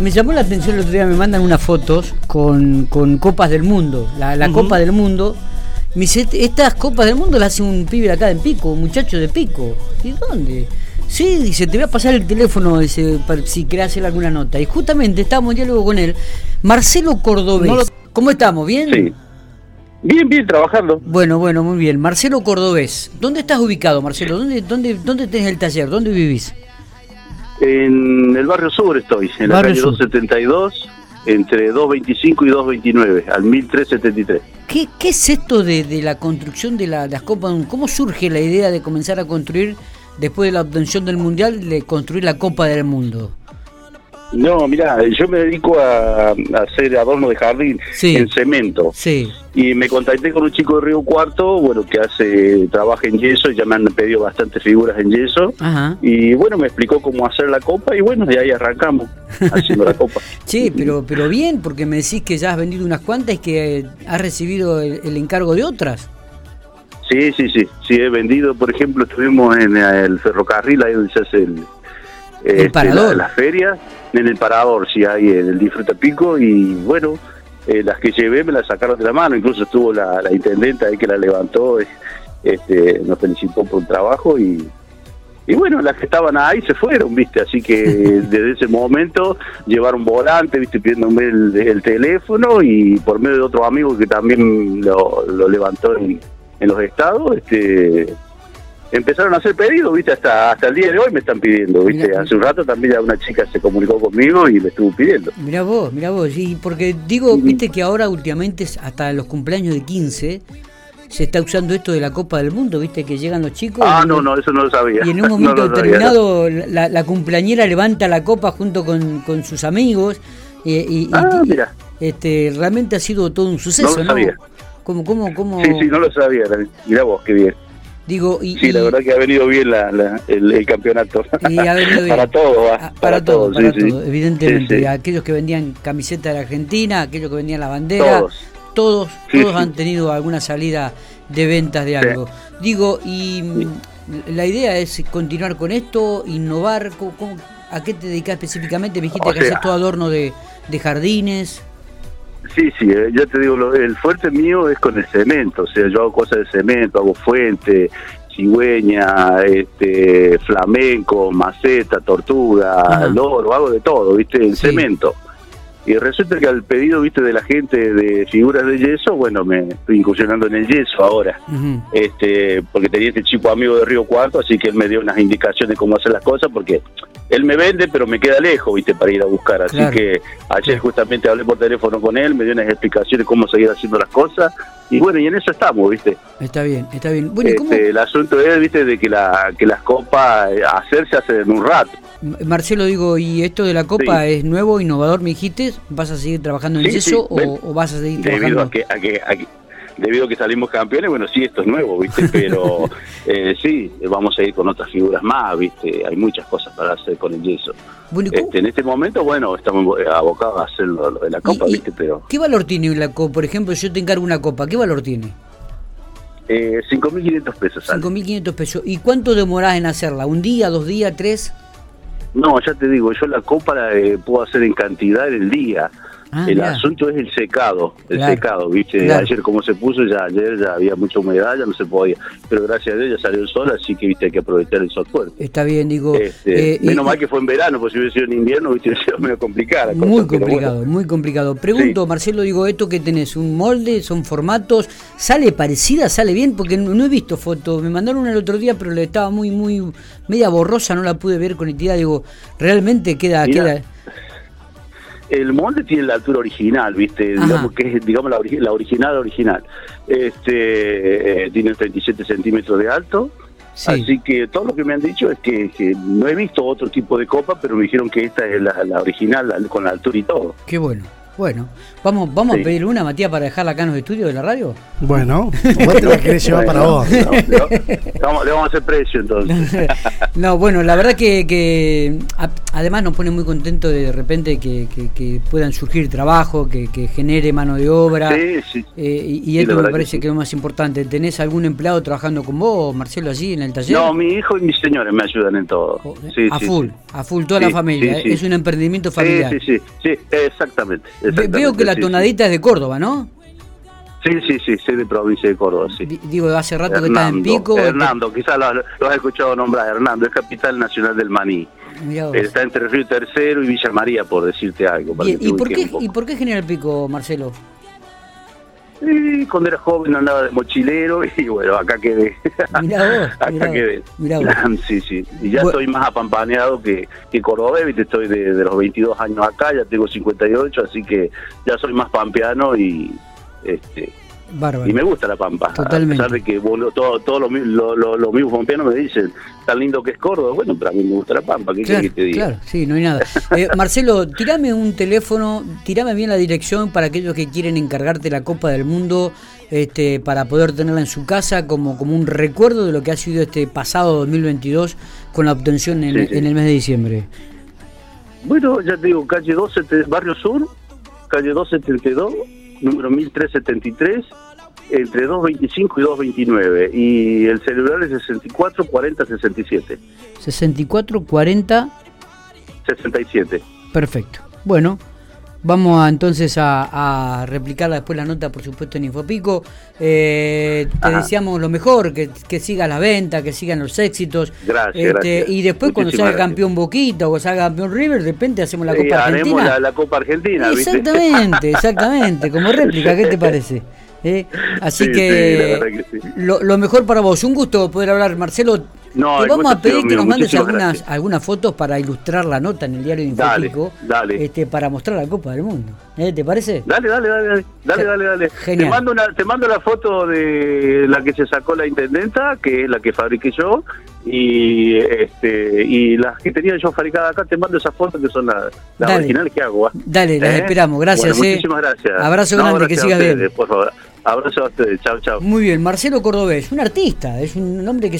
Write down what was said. Me llamó la atención el otro día, me mandan unas fotos con copas del mundo, la uh-huh. Copa del Mundo. Me dice, estas copas del mundo las hace un pibe acá en Pico, un muchacho de Pico. ¿Y dónde? Sí, dice, te voy a pasar el teléfono, dice, para, si querés hacer alguna nota. Y justamente estábamos en diálogo con él, Marcelo Cordobés. No lo... ¿Cómo estamos? ¿Bien? Sí. Bien, trabajando. Bueno, muy bien. Marcelo Cordobés. ¿Dónde estás ubicado, Marcelo? ¿Dónde tenés el taller? ¿Dónde vivís? En el barrio sur estoy, en la calle 272, entre 225 y 229, al 1373. ¿Qué es esto de la construcción de las copas? ¿Cómo surge la idea de comenzar a construir, después de la obtención del Mundial, de construir la Copa del Mundo? No, mirá, yo me dedico a hacer adorno de jardín, sí, en cemento. Sí. Y me contacté con un chico de Río Cuarto, bueno, que trabaja en yeso, y ya me han pedido bastantes figuras en yeso. Ajá. Y bueno, me explicó cómo hacer la copa y bueno, de ahí arrancamos haciendo la copa. Sí, pero bien, porque me decís que ya has vendido unas cuantas y que has recibido el encargo de otras. Sí, he vendido, por ejemplo, estuvimos en el ferrocarril, ahí donde se hace el parador. La feria, en el parador, sí, ahí en el Disfruta Pico, y bueno, las que llevé me las sacaron de la mano, incluso estuvo la intendenta ahí que la levantó, nos felicitó por un trabajo, y bueno, las que estaban ahí se fueron, ¿viste? Así que desde ese momento llevaron volante, ¿viste? Pidiéndome el teléfono, y por medio de otro amigo que también lo levantó en los estados, empezaron a hacer pedidos, ¿viste? Hasta el día de hoy me están pidiendo, ¿viste? Mirá, hace un rato también una chica se comunicó conmigo y me estuvo pidiendo. Mirá vos, y porque digo, ¿viste? Que ahora últimamente hasta los cumpleaños de 15 se está usando esto de la Copa del Mundo, ¿viste? Que llegan los chicos. Ah, no, eso no lo sabía. Y en un momento determinado la cumpleañera levanta la copa junto con sus amigos. Mirá. Realmente ha sido todo un suceso, ¿no? Sabía. ¿Cómo? Sí, no lo sabía. Mirá vos, qué bien. Digo, la verdad que ha venido bien el campeonato. Y ha venido bien. Para todos, evidentemente. Sí. Aquellos que vendían camisetas de Argentina, aquellos que vendían la bandera, todos han tenido alguna salida de ventas de algo. Sí. Digo, la idea es continuar con esto, innovar. ¿A qué te dedicás específicamente? Me dijiste que haces todo adorno de jardines. Sí, ya te digo, el fuerte mío es con el cemento, o sea, yo hago cosas de cemento, hago fuente, cigüeña, flamenco, maceta, tortuga, ajá, loro, hago de todo, ¿viste? En cemento. Y resulta que al pedido, ¿viste? De la gente de figuras de yeso, bueno, me estoy incursionando en el yeso ahora, uh-huh, porque tenía este chico amigo de Río Cuarto, así que él me dio unas indicaciones de cómo hacer las cosas, porque él me vende, pero me queda lejos, ¿viste? Para ir a buscar, así que ayer justamente hablé por teléfono con él, me dio unas explicaciones de cómo seguir haciendo las cosas, y bueno, y en eso estamos, ¿viste? Está bien. Bueno, ¿cómo? El asunto es, ¿viste? De que las copas se hacen en un rato. Marcelo, digo, ¿y esto de la copa es nuevo, innovador, me dijiste? ¿Vas a seguir trabajando en yeso o vas a seguir trabajando? Debido a que salimos campeones, bueno, sí, esto es nuevo, ¿viste? Pero vamos a ir con otras figuras más, ¿viste? Hay muchas cosas para hacer con el yeso. Bueno, en este momento, bueno, estamos abocados a hacer lo de la copa, ¿viste? Pero ¿qué valor tiene la copa? Por ejemplo, yo te encargo una copa, ¿qué valor tiene? 5.500 pesos. Sale. 5.500 pesos. ¿Y cuánto demorás en hacerla? ¿Un día, 2 días, 3? No, ya te digo, yo la copa la puedo hacer en cantidad en el día. Asunto es el secado, ¿viste? Claro. Ayer como se puso, ayer ya había mucha humedad, ya no se podía. Pero gracias a Dios ya salió el sol, así que, viste, hay que aprovechar el sol fuerte. Está bien, digo. Menos mal que fue en verano, porque si hubiera sido en invierno, viste, hubiera sido medio complicada. Muy complicado. Pregunto, Marcelo, digo, esto que tenés, un molde, son formatos, ¿sale parecida, sale bien? Porque no he visto fotos, me mandaron una el otro día, pero le estaba muy media borrosa, no la pude ver con entidad, digo, realmente queda. El molde tiene la altura original, ¿viste? Ajá. Digamos que es la original. Tiene 37 centímetros de alto. Sí. Así que todo lo que me han dicho es que no he visto otro tipo de copa, pero me dijeron que esta es la original, con la altura y todo. Qué bueno. Bueno, vamos a pedir una, Matías, para dejarla acá en los estudios de la radio. Bueno, vos te la querés llevar para vos. No, le vamos a hacer precio entonces. No, bueno, la verdad que además nos pone muy contentos de repente que puedan surgir trabajo, que genere mano de obra. Sí. Y esto me parece que es lo más importante. ¿Tenés algún empleado trabajando con vos, Marcelo, allí en el taller? No, mi hijo y mis señores me ayudan en todo. A full, toda la familia. Sí. Es un emprendimiento familiar. Sí, exactamente. Veo que la tonadita es de Córdoba, ¿no? Sí, soy de provincia de Córdoba, sí. Digo, hace rato Hernando, que estás en Pico. Hernando, quizás lo has escuchado nombrar, Hernando, es capital nacional del maní. Está entre Río Tercero y Villa María, por decirte algo. ¿Y por qué General Pico, Marcelo? Cuando era joven andaba de mochilero y bueno, acá quedé. Mirá vos. Sí. Y ya estoy más apampaneado que cordobés, ¿viste? Estoy de los 22 años acá, ya tengo 58, así que ya soy más pampeano y... Bárbaro. Y me gusta la Pampa. Totalmente. A pesar de que todos los mismos pampeanos me dicen tan lindo que es Córdoba, bueno, pero a mí me gusta la Pampa. ¿Qué querés que te diga? Claro, sí, no hay nada. Marcelo, tirame un teléfono, tirame bien la dirección para aquellos que quieren encargarte la Copa del Mundo, para poder tenerla en su casa como un recuerdo de lo que ha sido este pasado 2022 con la obtención en el mes de diciembre. Bueno, ya te digo, calle 12, Barrio Sur, calle 272, número 1373, entre 225 y 229. Y el celular es 644067. 644067. Perfecto. Bueno, vamos entonces a replicarla después la nota, por supuesto, en Infopico. Te deseamos lo mejor, que siga la venta, que sigan los éxitos. Gracias. Y después, cuando salga campeón Boquita o salga campeón River, de repente hacemos la Copa Argentina. Haremos la Copa Argentina. Exactamente. Como réplica, ¿qué te parece? Así que lo mejor para vos. Un gusto poder hablar, Marcelo. Te vamos a pedir que nos mandes algunas fotos para ilustrar la nota en el diario de Infopico, para mostrar la Copa del Mundo. ¿Te parece? Dale. Genial. Te mando la foto de la que se sacó la intendenta, que es la que fabriqué yo, y las que tenía yo fabricada acá. Te mando esas fotos que son las originales que hago. Dale, las esperamos. Gracias. Bueno, muchísimas gracias. Abrazo grande, gracias, que siga bien. Por favor. Abrazo a ustedes. Chao. Muy bien, Marcelo Cordobés, un artista, es un hombre que